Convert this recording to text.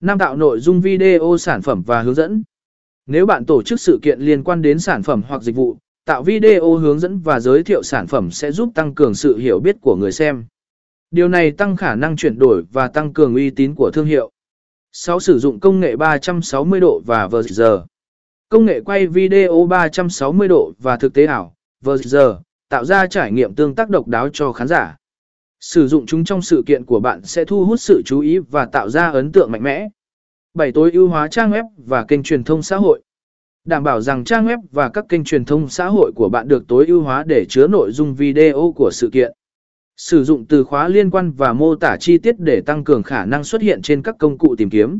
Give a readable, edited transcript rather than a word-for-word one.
Nam tạo nội dung video sản phẩm và hướng dẫn. Nếu bạn tổ chức sự kiện liên quan đến sản phẩm hoặc dịch vụ, tạo video hướng dẫn và giới thiệu sản phẩm sẽ giúp tăng cường sự hiểu biết của người xem. Điều này tăng khả năng chuyển đổi và tăng cường uy tín của thương hiệu. 6. Sử dụng công nghệ 360 độ và VR. Công nghệ quay video 360 độ và thực tế ảo, VR, tạo ra trải nghiệm tương tác độc đáo cho khán giả. Sử dụng chúng trong sự kiện của bạn sẽ thu hút sự chú ý và tạo ra ấn tượng mạnh mẽ. 7. Tối ưu hóa trang web và kênh truyền thông xã hội. Đảm bảo rằng trang web và các kênh truyền thông xã hội của bạn được tối ưu hóa để chứa nội dung video của sự kiện. Sử dụng từ khóa liên quan và mô tả chi tiết để tăng cường khả năng xuất hiện trên các công cụ tìm kiếm.